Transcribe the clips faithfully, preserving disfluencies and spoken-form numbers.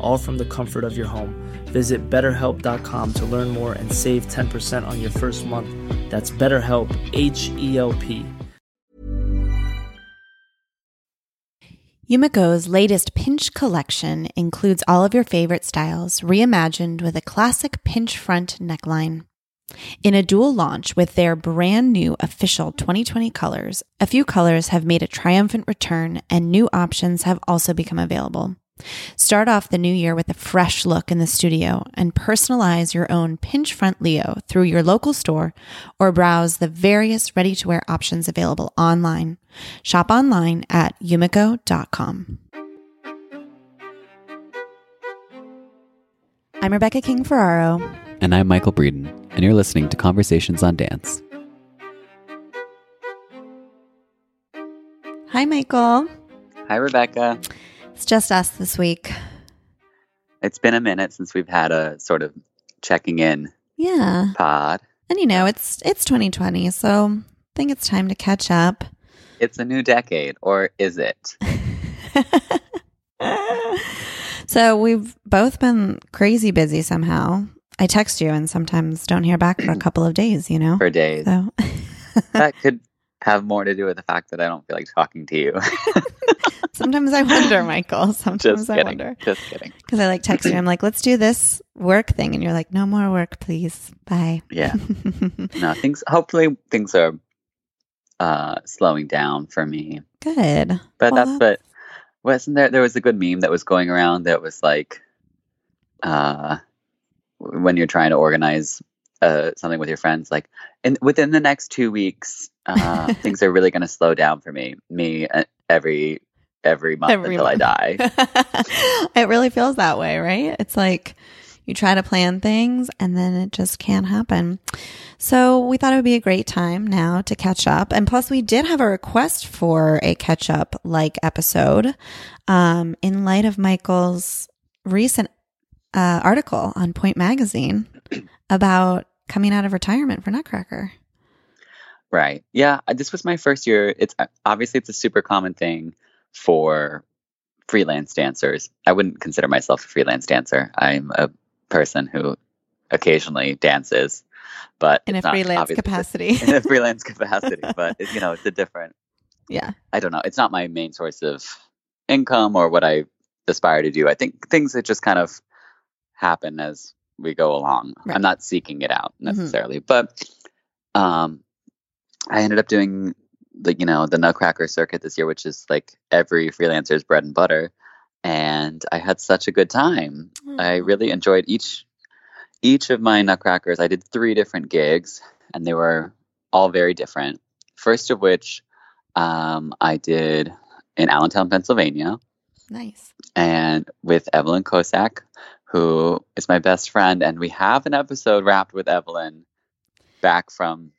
all from the comfort of your home. Visit better help dot com to learn more and save ten percent on your first month. That's BetterHelp, H E L P. Yumiko's latest pinch collection includes all of your favorite styles, reimagined with a classic pinch front neckline. In a dual launch with their brand new official twenty twenty colors, a few colors have made a triumphant return and new options have also become available. Start off the new year with a fresh look in the studio and personalize your own pinch front Leo through your local store or browse the various ready-to-wear options available online. Shop online at yumiko dot com. I'm Rebecca King-Ferraro. And I'm Michael Breeden, and you're listening to Conversations on Dance. Hi, Michael. Hi, Rebecca. It's just us this week. It's been a minute since we've had a sort of checking in yeah. pod. And you know, it's it's twenty twenty, so I think it's time to catch up. It's a new decade, or is it? So we've both been crazy busy somehow. I text you and sometimes don't hear back for a couple of days, you know? For days. So. That could have more to do with the fact that I don't feel like talking to you. Sometimes I wonder, Michael. Sometimes Just I kidding. wonder. Just kidding. Because I like texting. I'm like, let's do this work thing. And you're like, no more work, please. Bye. Yeah. No, things, hopefully things are uh, slowing down for me. Good. But well, that's, that's what, wasn't there, there was a good meme that was going around that was like, uh, when you're trying to organize uh, something with your friends, like, and within the next two weeks, uh, things are really going to slow down for me. Me, uh, every every month every until month. I die. It really feels that way, right? It's like you try to plan things and then it just can't happen. So we thought it would be a great time now to catch up. And plus we did have a request for a catch up like episode um, in light of Michael's recent uh, article on Pointe Magazine about coming out of retirement for Nutcracker. Right. Yeah. This was my first year. It's obviously it's a super common thing for freelance dancers. I wouldn't consider myself a freelance dancer. I'm a person who occasionally dances, but in a freelance capacity. in a freelance capacity, but it, you know, it's a different. Yeah, I don't know. It's not my main source of income or what I aspire to do. I think things that just kind of happen as we go along. Right. I'm not seeking it out necessarily, mm-hmm. but um, I ended up doing. The, you know, the Nutcracker circuit this year, which is like every freelancer's bread and butter. And I had such a good time. Mm. I really enjoyed each each of my Nutcrackers. I did three different gigs and they were all very different. First of which um, I did in Allentown, Pennsylvania. Nice. And with Evelyn Kosak, who is my best friend. And we have an episode wrapped with Evelyn back from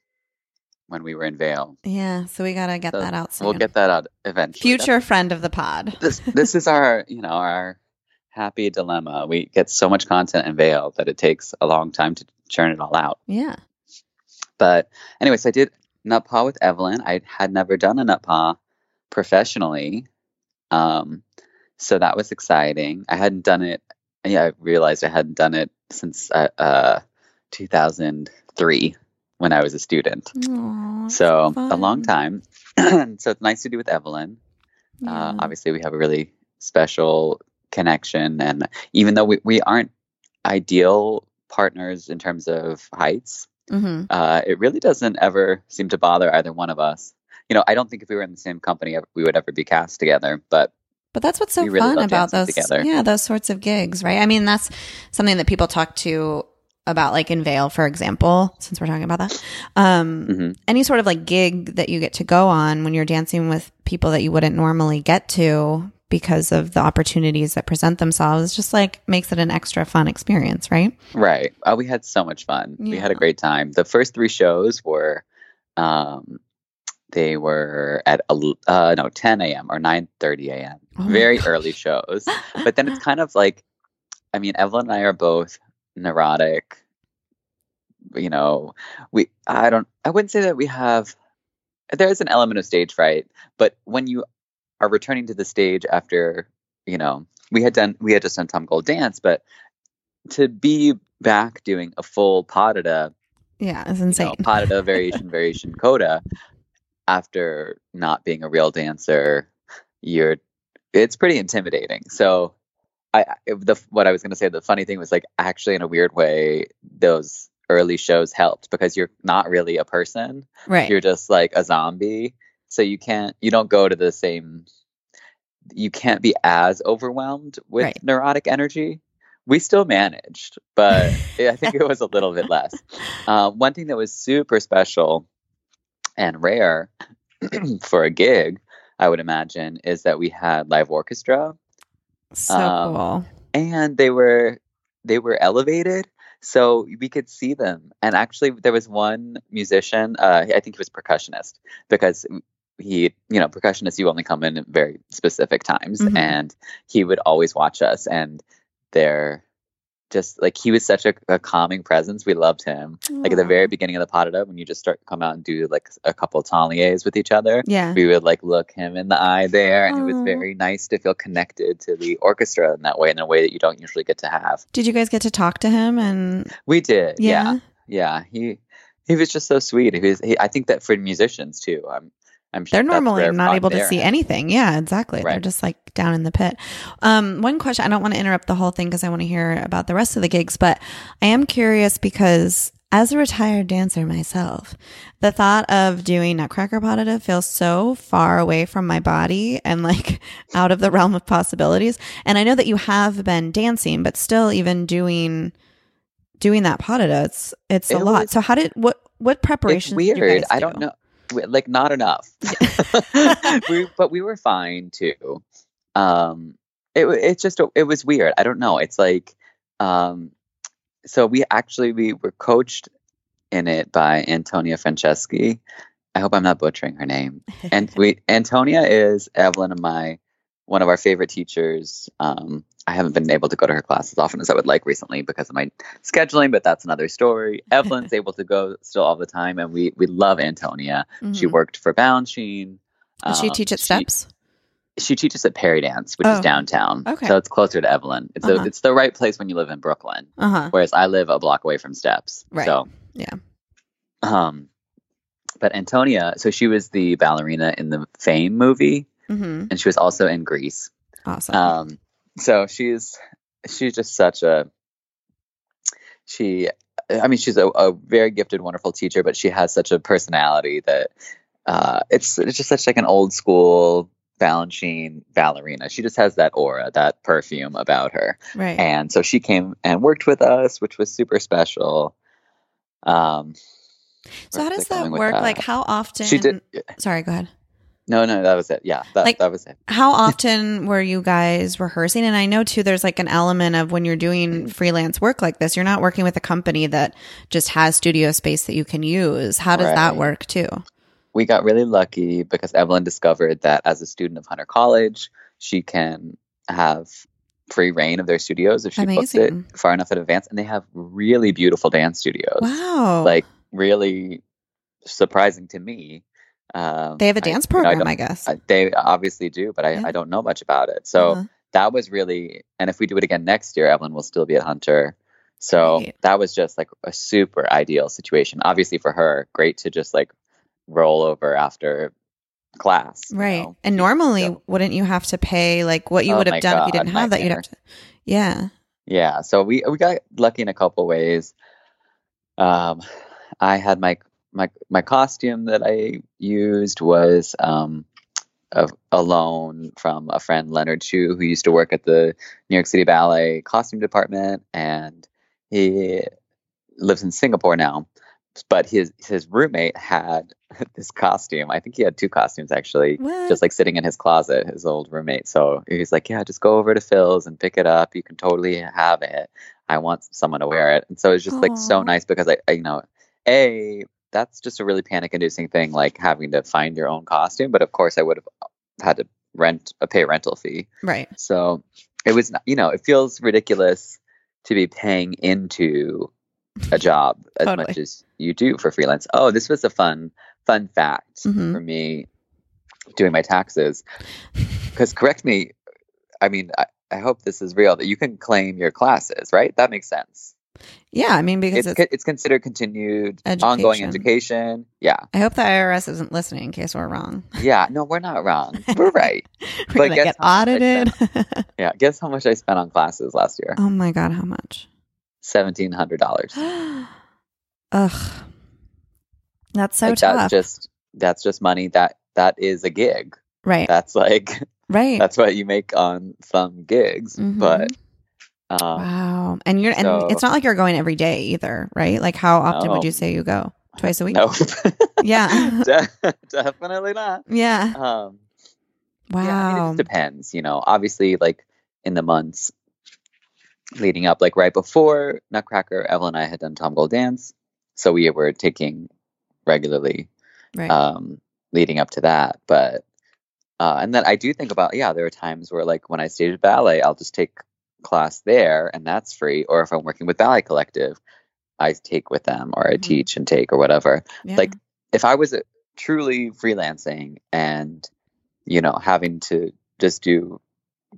when we were in Vail. Yeah, so we got to get so that out soon. We'll get that out eventually. Future That's, friend of the pod. this this is our, you know, our happy dilemma. We get so much content in Vail that it takes a long time to churn it all out. Yeah. But anyway, so I did nut pas with Evelyn. I had never done a nut pas professionally. Um, so that was exciting. I hadn't done it. Yeah, I realized I hadn't done it since uh, uh, two thousand three when I was a student. Aww, so fun. A long time. So it's nice to do with Evelyn. Yeah. Uh, obviously, we have a really special connection. And even though we, we aren't ideal partners in terms of heights, mm-hmm. uh, it really doesn't ever seem to bother either one of us. You know, I don't think if we were in the same company, we would ever be cast together, but But that's what's so really fun about those, together. yeah, those sorts of gigs, right? I mean, that's something that people talk to about, like in Vail, for example, since we're talking about that. Um, mm-hmm. Any sort of like gig that you get to go on when you're dancing with people that you wouldn't normally get to because of the opportunities that present themselves, just like makes it an extra fun experience, right? Right. Oh, we had so much fun. Yeah. We had a great time. The first three shows were, um, they were at uh, no ten a.m. or nine thirty a.m. Oh very early shows. But then it's kind of like, I mean, Evelyn and I are both neurotic. You know, we I don't I wouldn't say that we have. There is an element of stage fright, but when you are returning to the stage after, you know, we had done we had just done Tom Gold Dance, but to be back doing a full pas de deux, yeah, it's insane. You know, pas de deux variation variation coda. After not being a real dancer, you're it's pretty intimidating. So I the what I was going to say, the funny thing was like actually in a weird way, those early shows helped because you're not really a person. Right. You're just like a zombie. So you can't you don't go to the same. You can't be as overwhelmed with right. neurotic energy. We still managed, but I think it was a little bit less. Uh, one thing that was super special and rare for a gig, I would imagine, is that we had live orchestra. So um, cool. And they were they were elevated, so we could see them. And actually, there was one musician. Uh, I think he was a percussionist because he, you know, percussionists you only come in at very specific times, mm-hmm. and he would always watch us. And they're just like he was such a, a calming presence. We loved him. Aww. Like at the very beginning of the Pas de Deux, when you just start come out and do like a couple of taliers with each other, yeah, we would like look him in the eye there, and Aww. It was very nice to feel connected to the orchestra in that way, in a way that you don't usually get to have. Did you guys get to talk to him? And we did, yeah, yeah. yeah. He he was just so sweet. He was. He, I think that for musicians too. Um, I'm sure they're normally not able to see anything. Yeah, exactly. Right. They're just like down in the pit. Um, one question, I don't want to interrupt the whole thing because I want to hear about the rest of the gigs, but I am curious because as a retired dancer myself, the thought of doing Nutcracker Pas de Deux feels so far away from my body and like out of the realm of possibilities. And I know that you have been dancing, but still even doing doing that Pas de Deux, it's, it's it a was, lot. So how did, what, what preparation did you guys do? It's weird. I don't know. Like not enough, we, but we were fine too. Um, it it's just it was weird. I don't know. It's like, um, so we actually we were coached in it by Antonia Franceschi. I hope I'm not butchering her name. And we Antonia is Evelyn and my one of our favorite teachers. Um, I haven't been able to go to her class as often as I would like recently because of my scheduling, but that's another story. Evelyn's able to go still all the time, and we we love Antonia. Mm-hmm. She worked for Balanchine. Um, Does she teach at she, Steps? She teaches at Perry Dance, which oh. is downtown. Okay. So it's closer to Evelyn. It's, uh-huh. a, it's the right place when you live in Brooklyn, uh-huh. whereas I live a block away from Steps. Right. So, yeah. Um, but Antonia, so she was the ballerina in the Fame movie, mm-hmm. and she was also in Grease. Awesome. Um, So she's she's just such a she. I mean, she's a, a very gifted, wonderful teacher, but she has such a personality that uh, it's it's just such like an old school Balanchine ballerina. She just has that aura, that perfume about her. Right. And so she came and worked with us, which was super special. Um. So how does that work? Like how often? She did. Sorry, go ahead. No, no, that was it. Yeah, that, like, that was it. How often were you guys rehearsing? And I know, too, there's like an element of when you're doing freelance work like this, you're not working with a company that just has studio space that you can use. How does right. that work, too? We got really lucky because Evelyn discovered that as a student of Hunter College, she can have free reign of their studios if she Amazing. Books it far enough in advance. And they have really beautiful dance studios. Wow. Like, really surprising to me. Um, they have a dance I, program, you know, I, I guess. I, they obviously do, but I, yeah. I don't know much about it. So uh-huh. that was really, and if we do it again next year, Evelyn will still be at Hunter. So right. that was just like a super ideal situation. Obviously for her, great to just like roll over after class. Right. You know? And normally so, wouldn't you have to pay like what you oh would have done God, if you didn't have that? You'd have to, yeah. Yeah. So we, we got lucky in a couple ways. Um, I had my, my, my costume that I used was, um, a, a loan from a friend, Leonard Chu, who used to work at the New York City Ballet costume department. And he lives in Singapore now, but his, his roommate had this costume. I think he had two costumes actually, what? just like sitting in his closet, his old roommate. So he's like, yeah, just go over to Phil's and pick it up. You can totally have it. I want someone to wear it. And so it's just Aww. like so nice because I, I, you know, A, that's just a really panic inducing thing, like having to find your own costume. But of course I would have had to rent a pay rental fee. Right. So it was, you know, it feels ridiculous to be paying into a job as totally. much as you do for freelance. Oh, this was a fun, fun fact mm-hmm. for me doing my taxes. Because correct me. I mean, I, I hope this is real that you can claim your classes, right? That makes sense. Yeah, I mean, because it's, it's, it's considered continued education. ongoing education. Yeah. I hope the I R S isn't listening in case we're wrong. Yeah. No, we're not wrong. We're right. we're but guess get audited. yeah. Guess how much I spent on classes last year? Oh, my God. How much? seventeen hundred dollars Ugh. That's so like, tough. That's just, that's just money. That That is a gig. Right. That's like, right. that's what you make on some gigs. Mm-hmm. But. Um, wow. And you're, so, and it's not like you're going every day either, right? Like how often no. would you say you go? Twice a week? Nope. yeah. De- definitely not. Yeah. Um, wow. Yeah, I mean, it depends, you know, obviously like in the months leading up, like right before Nutcracker, Evelyn and I had done Tom Gold Dance. So we were taking regularly, right. um, leading up to that. But, uh, and then I do think about, yeah, there are times where like when I staged ballet, I'll just take class there and that's free, or if I'm working with Ballet Collective I take with them, or I mm-hmm. teach and take or whatever. yeah. Like if I was truly freelancing and you know having to just do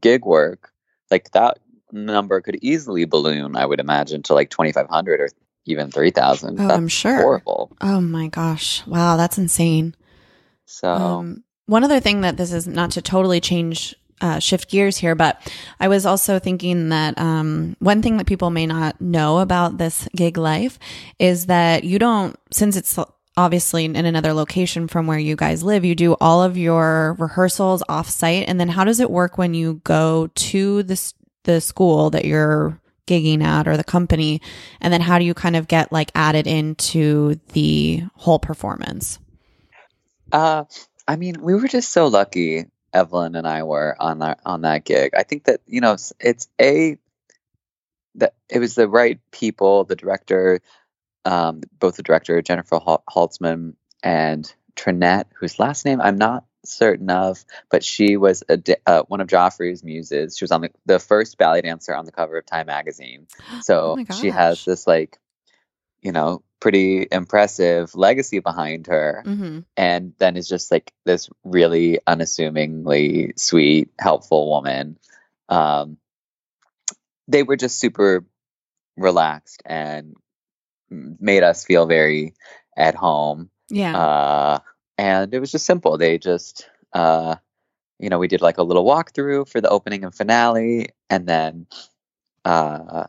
gig work, like that number could easily balloon, I would imagine, to like twenty-five hundred or even three thousand. Oh, that's I'm sure horrible. Oh my gosh, wow, that's insane. So um, one other thing that this is not to totally change Uh, shift gears here, but I was also thinking that um, one thing that people may not know about this gig life is that you don't, since it's obviously in another location from where you guys live, you do all of your rehearsals off-site. And then how does it work when you go to the, the school that you're gigging at or the company? And then how do you kind of get like added into the whole performance? Uh, I mean, we were just so lucky. Evelyn and I were on that, on that gig. I think that, you know, it's, it's a, that it was the right people, the director, um, both the director, Jennifer Haltzman and Trinette, whose last name I'm not certain of, but she was a, uh, one of Joffrey's muses. She was on the, the first ballet dancer on the cover of Time Magazine. So oh she has this like, you know, pretty impressive legacy behind her. Mm-hmm. And then is just like this really unassumingly sweet, helpful woman. Um, they were just super relaxed and made us feel very at home. Yeah. Uh, and it was just simple. They just, uh, you know, we did like a little walkthrough for the opening and finale. And then uh,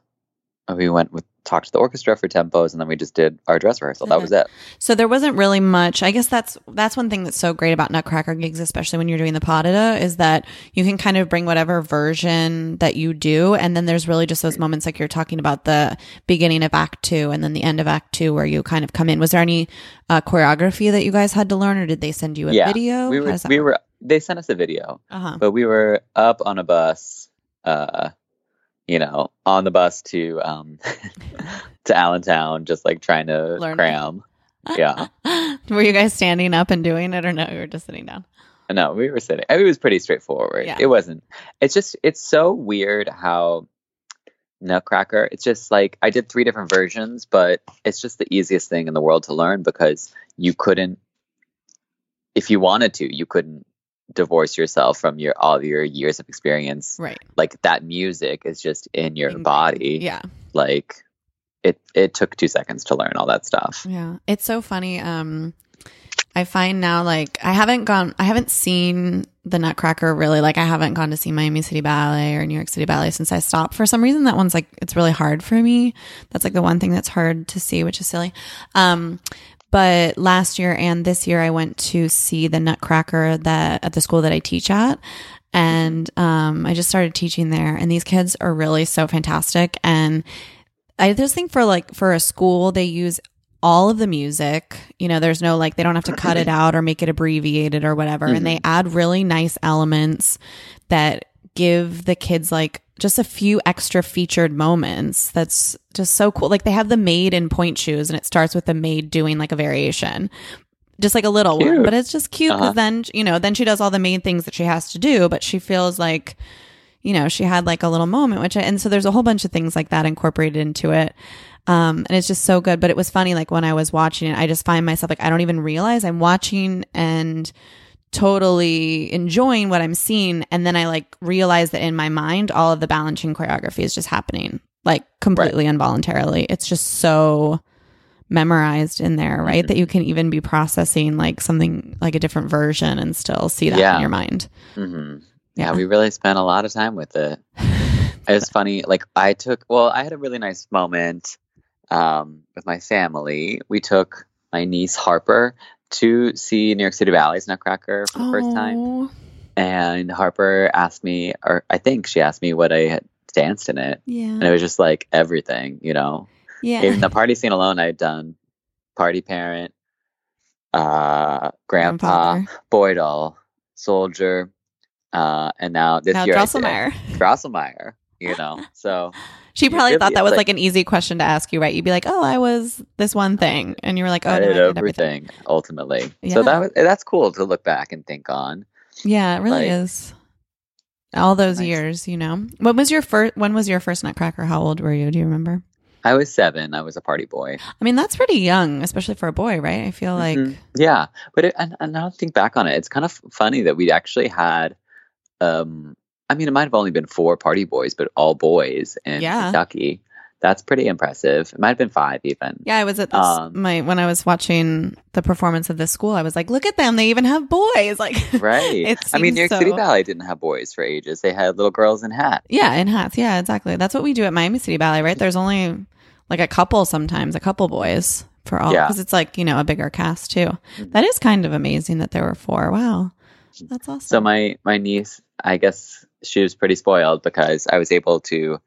we went with, talked to the orchestra for tempos, and then we just did our dress rehearsal. That was it. So there wasn't really much. I guess that's that's one thing that's so great about Nutcracker gigs, especially when you're doing the pas de deux, is that you can kind of bring whatever version that you do, and then there's really just those moments like you're talking about, the beginning of Act Two and then the end of Act Two, where you kind of come in. Was there any uh, choreography that you guys had to learn, or did they send you a yeah, video? We were. We work? were. They sent us a video, uh-huh. but we were up on a bus. Uh, you know, on the bus to, um, to Allentown, just like trying to Learn cram. It. Yeah. Were you guys standing up and doing it, or no, you were just sitting down? No, we were sitting. It was pretty straightforward. Yeah. It wasn't, it's just, it's so weird how Nutcracker. It's just like I did three different versions, but it's just the easiest thing in the world to learn because you couldn't, if you wanted to, you couldn't divorce yourself from your all of your years of experience. Right. Like that music is just in your in, body. Yeah. Like it it took two seconds to learn all that stuff. Yeah. It's so funny. Um I find now, like, I haven't gone, I haven't seen the Nutcracker really. Like, I haven't gone to see Miami City Ballet or New York City Ballet since I stopped. For some reason, that one's like, it's really hard for me. That's like the one thing that's hard to see, which is silly. Um, but last year and this year, I went to see the Nutcracker that at the school that I teach at. And um, I just started teaching there. And these kids are really so fantastic. And I just think for like, for a school, they use all of the music, you know, there's no like, they don't have to cut it out or make it abbreviated or whatever. Mm-hmm. And they add really nice elements that give the kids like just a few extra featured moments. That's just so cool. Like they have the maid in point shoes and it starts with the maid doing like a variation, just like a little cute one, but it's just cute. Uh-huh. Cause then, you know, then she does all the main things that she has to do, but she feels like, you know, she had like a little moment, which, I, and so there's a whole bunch of things like that incorporated into it. Um, and it's just so good. But it was funny, like when I was watching it, I just find myself like, I don't even realize I'm watching and totally enjoying what I'm seeing. And then I like realize that in my mind, all of the Balanchine choreography is just happening like completely right. involuntarily. It's just so memorized in there, right? Mm-hmm. That you can even be processing like something like a different version and still see that yeah. in your mind. Mm-hmm. Yeah. yeah, we really spent a lot of time with it. It was funny. Like I took, well, I had a really nice moment. Um, with my family, we took my niece Harper to see New York City Ballet's Nutcracker for the Aww. first time. And Harper asked me, or I think she asked me what I had danced in it. Yeah. And it was just like everything, you know? Yeah. Even the party scene alone, I had done Party Parent, uh, Grandpa, Grandfather. Boydell, Soldier, uh, and now this now year Drosselmeyer. I did Drosselmeyer. You know, so she probably thought that was like, like an easy question to ask you, right? You'd be like, "Oh, I was this one thing," and you were like, "Oh, I did, no, I did everything." everything. Ultimately, yeah. So that was, that's cool to look back and think on. Yeah, it really like, is. All those nice. years, you know. When was your first? When was your first Nutcracker? How old were you? Do you remember? I was seven. I was a party boy. I mean, that's pretty young, especially for a boy, right? I feel like mm-hmm. yeah, but it, and, and now I think back on it, it's kind of funny that we actually had. um I mean, it might have only been four party boys, but all boys in yeah. Kentucky. That's pretty impressive. It might have been five even. Yeah, I was at this, um, my when I was watching the performance of this school, I was like, look at them. They even have boys. Like, right. I mean, New York so... City Ballet didn't have boys for ages. They had little girls in hats. Yeah, in hats. Yeah, exactly. That's what we do at Miami City Ballet, right? There's only like a couple sometimes, a couple boys for all. Because yeah. it's like, you know, a bigger cast too. Mm-hmm. That is kind of amazing that there were four. Wow. That's awesome. So my, my niece, I guess... she was pretty spoiled because I was able to,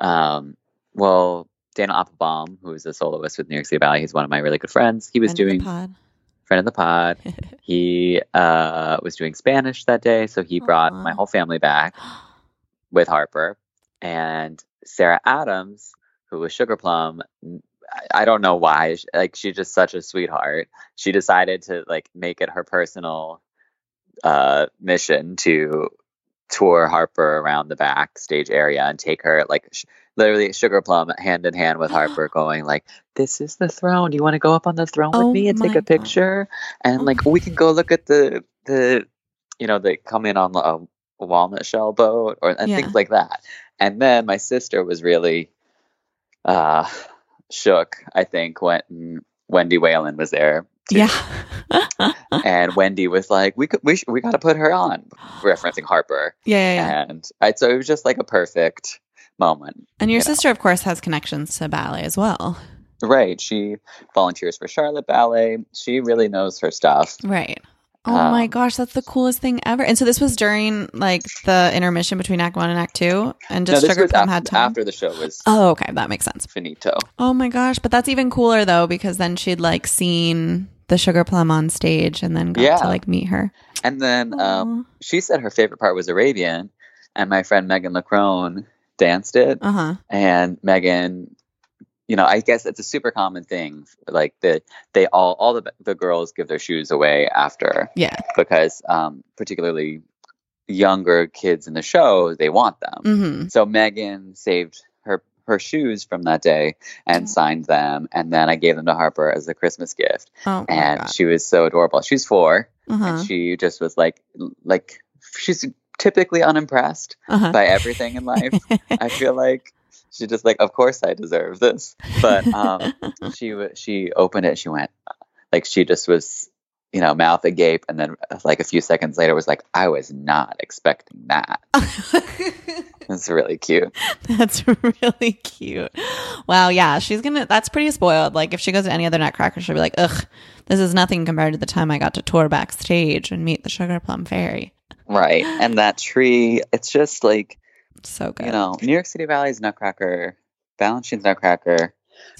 um, well, Daniel Applebaum, who is a soloist with New York City Ballet, he's one of my really good friends. He was friend doing of the pod. friend of the pod. He uh, was doing Spanish that day, so he Aww. brought my whole family back with Harper and Sarah Adams, who was Sugar Plum. I don't know why, like she's just such a sweetheart. She decided to like make it her personal uh, mission to tour Harper around the backstage area and take her like sh- literally Sugar Plum hand in hand with Harper going like, this is the throne. Do you want to go up on the throne with oh me and take a picture? God. And like, oh we can go look at the, the, you know, they come in on a, a walnut shell boat or and yeah. things like that. And then my sister was really uh, shook, I think, when Wendy Whelan was there. Too. Yeah. And Wendy was like, we could, we sh- we got to put her on, referencing Harper. Yeah, yeah, yeah. And I, so it was just like a perfect moment. And your you sister, know. of course, has connections to ballet as well. Right. She volunteers for Charlotte Ballet. She really knows her stuff. Right. Oh um, my gosh, that's the coolest thing ever. And so this was during like the intermission between Act One and Act Two, and just no, Sugar Plum after, had time after the show was. Oh, okay, that makes sense. Finito. Oh my gosh, but that's even cooler though because then she'd like seen the Sugar Plum on stage and then got yeah. to like meet her. And then um, she said her favorite part was Arabian, and my friend Megan Lacrone danced it. Uh-huh. And Megan, you know, I guess it's a super common thing. Like the they all all the the girls give their shoes away after. Yeah. Because um, particularly younger kids in the show, they want them. Mm-hmm. So Megan saved her her shoes from that day and oh. signed them. And then I gave them to Harper as a Christmas gift. Oh, and God. She was so adorable. She's four uh-huh. and she just was like, like she's typically unimpressed uh-huh. by everything in life. I feel like. She just like, of course I deserve this. But um, she w- she opened it. She went like she just was, you know, mouth agape. And then like a few seconds later was like, I was not expecting that. That's really cute. That's really cute. Wow. Yeah. She's going to that's pretty spoiled. Like if she goes to any other Nutcracker, she'll be like, ugh, this is nothing compared to the time I got to tour backstage and meet the Sugar Plum Fairy. Right. And that tree. It's just like. So good. You know, New York City Ballet's Nutcracker, Balanchine's Nutcracker,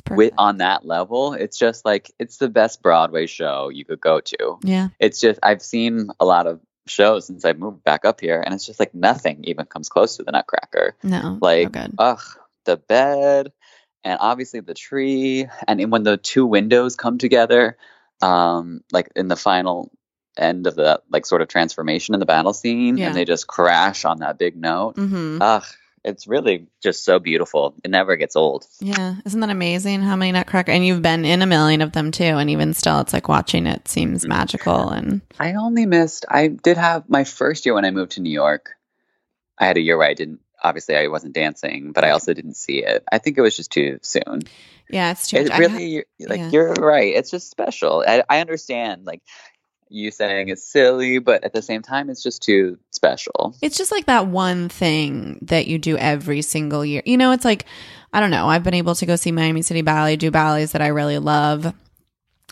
with, on that level, it's just like, it's the best Broadway show you could go to. Yeah. It's just, I've seen a lot of shows since I moved back up here, and it's just like nothing even comes close to the Nutcracker. No. Like, so ugh, the bed, and obviously the tree, and when the two windows come together, um, like in the final end of the like sort of transformation in the battle scene yeah. and they just crash on that big note. Mm-hmm. Ugh, it's really just so beautiful. It never gets old. Yeah. Isn't that amazing how many Nutcracker and you've been in a million of them too. And even still it's like watching it seems magical. And I only missed, I did have my first year when I moved to New York. I had a year where I didn't, obviously I wasn't dancing, but I also didn't see it. I think it was just too soon. Yeah. It's too. It really ha- like, yeah. You're right. It's just special. I, I understand like, you saying it's silly, but at the same time, it's just too special. It's just like that one thing that you do every single year. You know, it's like, I don't know, I've been able to go see Miami City Ballet, do ballets that I really love.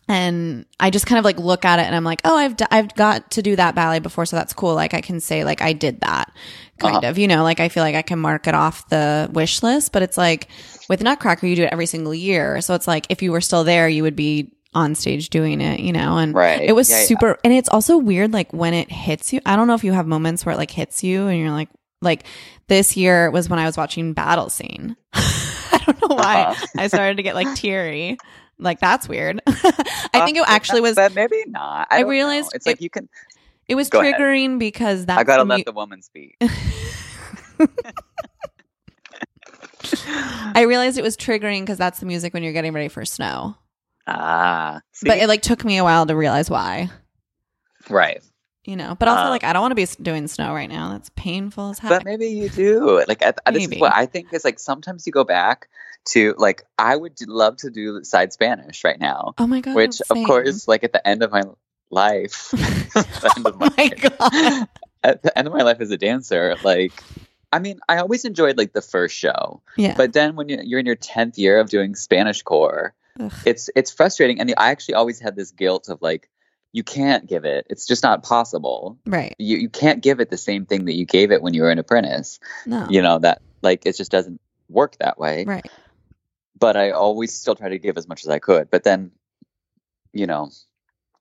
And I just kind of like look at it and I'm like, oh, I've, d- I've got to do that ballet before. So that's cool. Like I can say like I did that kind uh-huh. of, you know, like I feel like I can mark it off the wish list, but it's like with Nutcracker, you do it every single year. So it's like, if you were still there, you would be on stage doing it, you know, and right. it was yeah, super. Yeah. And it's also weird, like when it hits you, I don't know if you have moments where it like hits you and you're like, like this year was when I was watching Battle Scene. I don't know why uh-huh. I started to get like teary. Like that's weird. I uh, think it actually was. But maybe not. I, I realized know. It's it, like you can. It was triggering ahead. Because that. I gotta let you... the woman speak. I realized it was triggering because that's the music when you're getting ready for snow. Ah, see? But it like took me a while to realize why. Right. You know, but also um, like I don't want to be doing snow right now. That's painful as heck. But maybe you do. Like I, maybe. This is what I think is like sometimes you go back to like I would love to do side Spanish right now. Oh my god! Which same. Of course, like at the end of my life, the end of my, oh my god. At the end of my life as a dancer, like. I mean, I always enjoyed like the first show, yeah. But then when you're in your tenth year of doing Spanish core, ugh. it's it's frustrating. And the, I actually always had this guilt of like, you can't give it; it's just not possible. Right? You you can't give it the same thing that you gave it when you were an apprentice. No, you know that like it just doesn't work that way. Right. But I always still try to give as much as I could. But then, you know,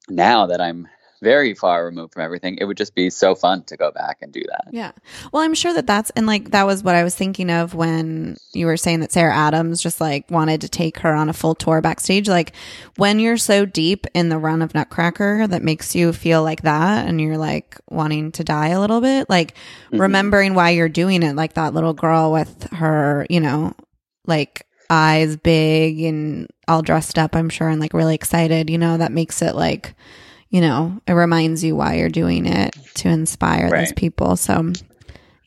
now that I'm very far removed from everything, it would just be so fun to go back and do that. Yeah. Well, I'm sure that that's, and like, that was what I was thinking of when you were saying that Sarah Adams just like wanted to take her on a full tour backstage. Like when you're so deep in the run of Nutcracker that makes you feel like that and you're like wanting to die a little bit, like mm-hmm. remembering why you're doing it, like that little girl with her, you know, like eyes big and all dressed up, I'm sure, and like really excited, you know, that makes it like, you know, it reminds you why you're doing it to inspire right. those people. So,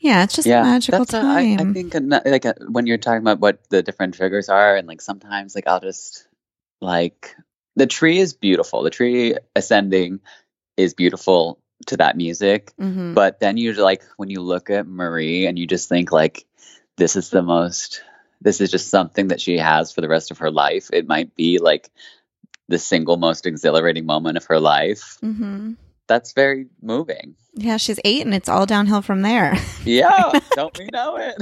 yeah, it's just yeah, a magical that's time. A, I, I think a, like a, when you're talking about what the different triggers are and like sometimes like I'll just like the tree is beautiful. The tree ascending is beautiful to that music. Mm-hmm. But then you like when you look at Marie and you just think like this is the most this is just something that she has for the rest of her life. It might be like the single most exhilarating moment of her life. Mm-hmm. That's very moving. Yeah, she's eight and it's all downhill from there. Yeah, don't we know it?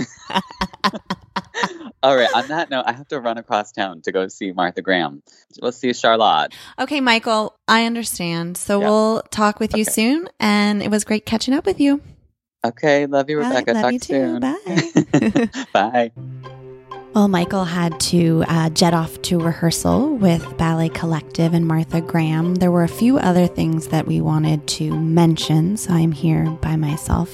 All right, on that note, I have to run across town to go see Martha Graham. We'll see Charlotte. Okay, Michael, I understand. So yeah. We'll talk with you okay. soon. And it was great catching up with you. Okay, love you, Rebecca. Right, love talk you soon. Too. Bye. Bye. Well, Michael had to uh, jet off to rehearsal with Ballet Collective and Martha Graham. There were a few other things that we wanted to mention, so I'm here by myself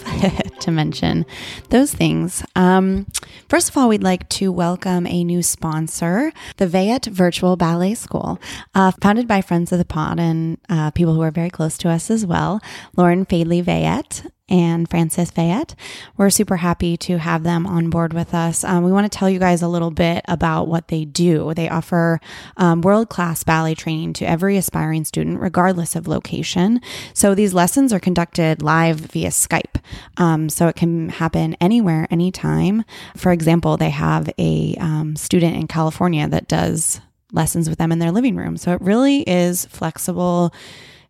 to mention those things. Um, first of all, we'd like to welcome a new sponsor, the Veyette Virtual Ballet School, uh, founded by friends of the pod and uh, people who are very close to us as well, Lauren Fadley Veyette and Frances Veyette. We're super happy to have them on board with us. Um, we want to tell you guys a little bit about what they do. They offer um, world-class ballet training to every aspiring student, regardless of location. So these lessons are conducted live via Skype. Um, so it can happen anywhere, anytime. For example, they have a um, student in California that does lessons with them in their living room. So it really is flexible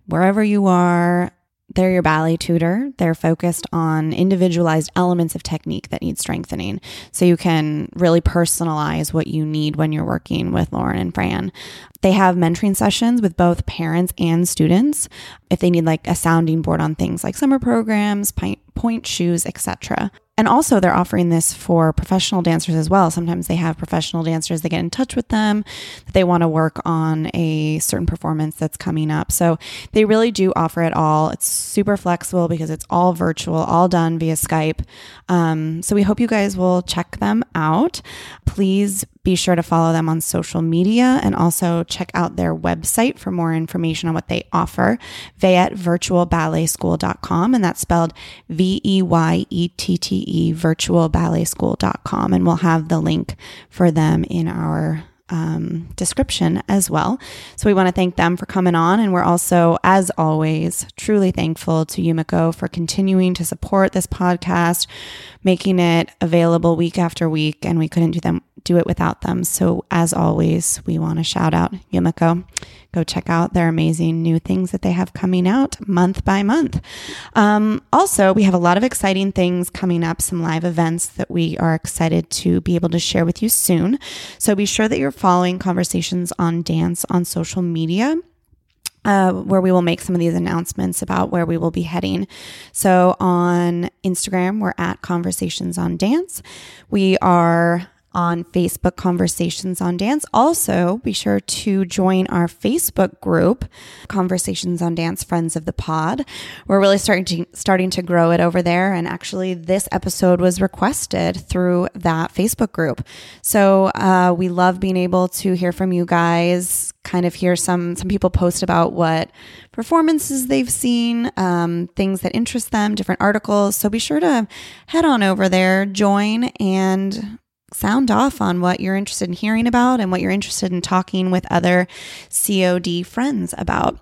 wherever you are. They're your ballet tutor. They're focused on individualized elements of technique that need strengthening. So you can really personalize what you need when you're working with Lauren and Fran. They have mentoring sessions with both parents and students if they need like a sounding board on things like summer programs, point shoes, et cetera. And also they're offering this for professional dancers as well. Sometimes they have professional dancers, they get in touch with them, that they want to work on a certain performance that's coming up. So they really do offer it all. It's super flexible because it's all virtual, all done via Skype. Um, so we hope you guys will check them out. Please be sure to follow them on social media and also check out their website for more information on what they offer, veyette virtual ballet school dot com, and that's spelled V E Y E T T E, virtual ballet school dot com, and we'll have the link for them in our Um, description as well. So we want to thank them for coming on. And we're also, as always, truly thankful to Yumiko for continuing to support this podcast, making it available week after week. And we couldn't do them, do it without them. So as always, we want to shout out Yumiko. Go check out their amazing new things that they have coming out month by month. Um, also, we have a lot of exciting things coming up, some live events that we are excited to be able to share with you soon. So be sure that you're following Conversations on Dance on social media, uh, where we will make some of these announcements about where we will be heading. So on Instagram, we're at Conversations on Dance. We are on Facebook, Conversations on Dance. Also, be sure to join our Facebook group, Conversations on Dance, Friends of the Pod. We're really starting to, starting to grow it over there. And actually, this episode was requested through that Facebook group. So uh, we love being able to hear from you guys, kind of hear some, some people post about what performances they've seen, um, things that interest them, different articles. So be sure to head on over there, join, and sound off on what you're interested in hearing about and what you're interested in talking with other C O D friends about.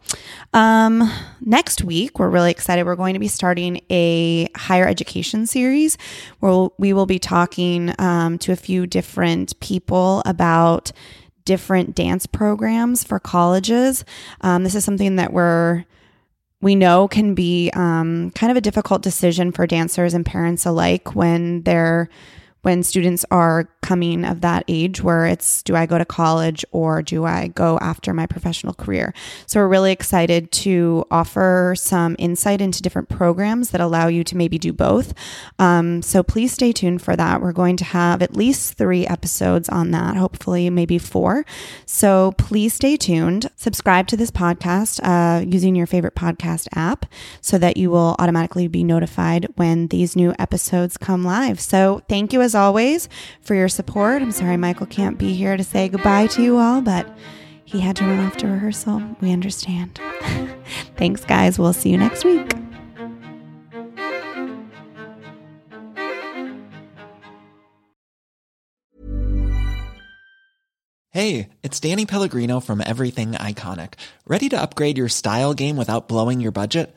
Um, next week, we're really excited. We're going to be starting a higher education series where we will be talking um, to a few different people about different dance programs for colleges. Um, this is something that we're we know can be um, kind of a difficult decision for dancers and parents alike when they're when students are coming of that age where it's, do I go to college or do I go after my professional career? So we're really excited to offer some insight into different programs that allow you to maybe do both. Um, so please stay tuned for that. We're going to have at least three episodes on that, hopefully maybe four. So please stay tuned. Subscribe to this podcast uh, using your favorite podcast app so that you will automatically be notified when these new episodes come live. So thank you as As always for your support. I'm sorry Michael can't be here to say goodbye to you all, but he had to run off to rehearsal. We understand. Thanks, guys. We'll see you next week. Hey, it's Danny Pellegrino from Everything Iconic. Ready to upgrade your style game without blowing your budget?